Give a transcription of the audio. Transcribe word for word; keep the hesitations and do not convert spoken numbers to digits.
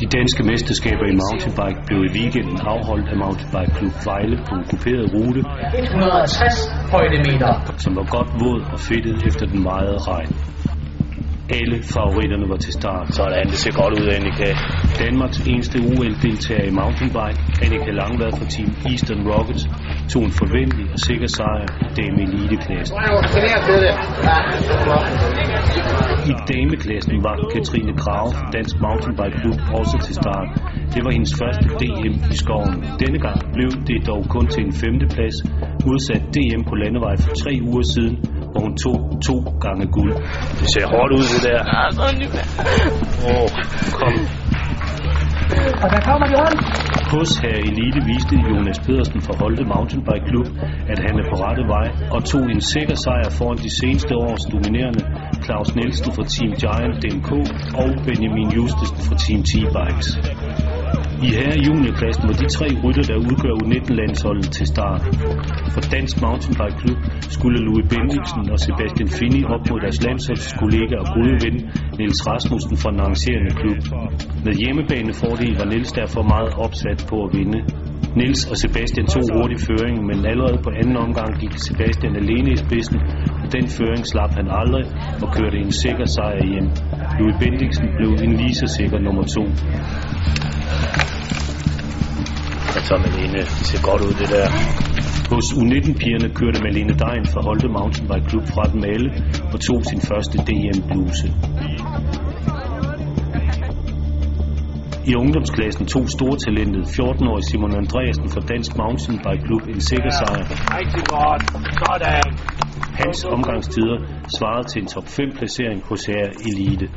De danske mesterskaber i mountainbike blev i weekenden afholdt af Mountainbike-klub Vejle på en kuperet rute et hundrede og tres højdemeter, som var godt våd og fedtet efter den meget regn. Alle favoritterne var til start. Sådan, det ser godt ud, Annika. Danmarks eneste O L-deltager i mountainbike, Annika Langvejr fra Team Eastern Rockets, tog en forventelig og sikker sejr i dame-eliteklassen. I dameklassen var Katrine Graaf fra Dansk Mountainbike Klub også til start. Det var hendes første D M i skoven. Denne gang blev det dog kun til en femteplads, modsat D M på landevej for tre uger siden, hvor hun tog to gange guld. Det ser hårdt ud, det der. Åh, kom. Og der kommer de hånd. Hos her elite viste Jonas Pedersen fra Holte Mountainbike Klub, at han er på rette vej og tog en sikker sejr foran de seneste års dominerende Claus Nielsen fra Team Giant D N K og Benjamin Justesen fra Team T-Bikes. I herre- og juniorklassen var de tre rytter, der udgør U nitten-landsholdet til start. For Dansk Mountainbike Klub skulle Louis Bendixen og Sebastian Fini op mod deres landsholdskollega og gode ven Niels Rasmussen fra den arrangerende klub. Med hjemmebanefordel var Niels derfor meget opsat på at vinde. Niels og Sebastian tog hurtigt føringen, men allerede på anden omgang gik Sebastian alene i spidsen, og den føring slap han aldrig og kørte en sikker sejr hjem. Louis Bendixen blev en lige så sikker nummer to. Så Malene, det ser godt ud, det der. Hos U nitten-pigerne kørte Malene Dagen fra Holte Mountainbike Klub fra den male og tog sin første D M-bluse. I ungdomsklassen tog stortalentet fjorten-årig Simon Andreasen fra Dansk Mountainbike Klub en sikker sejr. Hans omgangstider svarede til en top fem placering hos herre elite.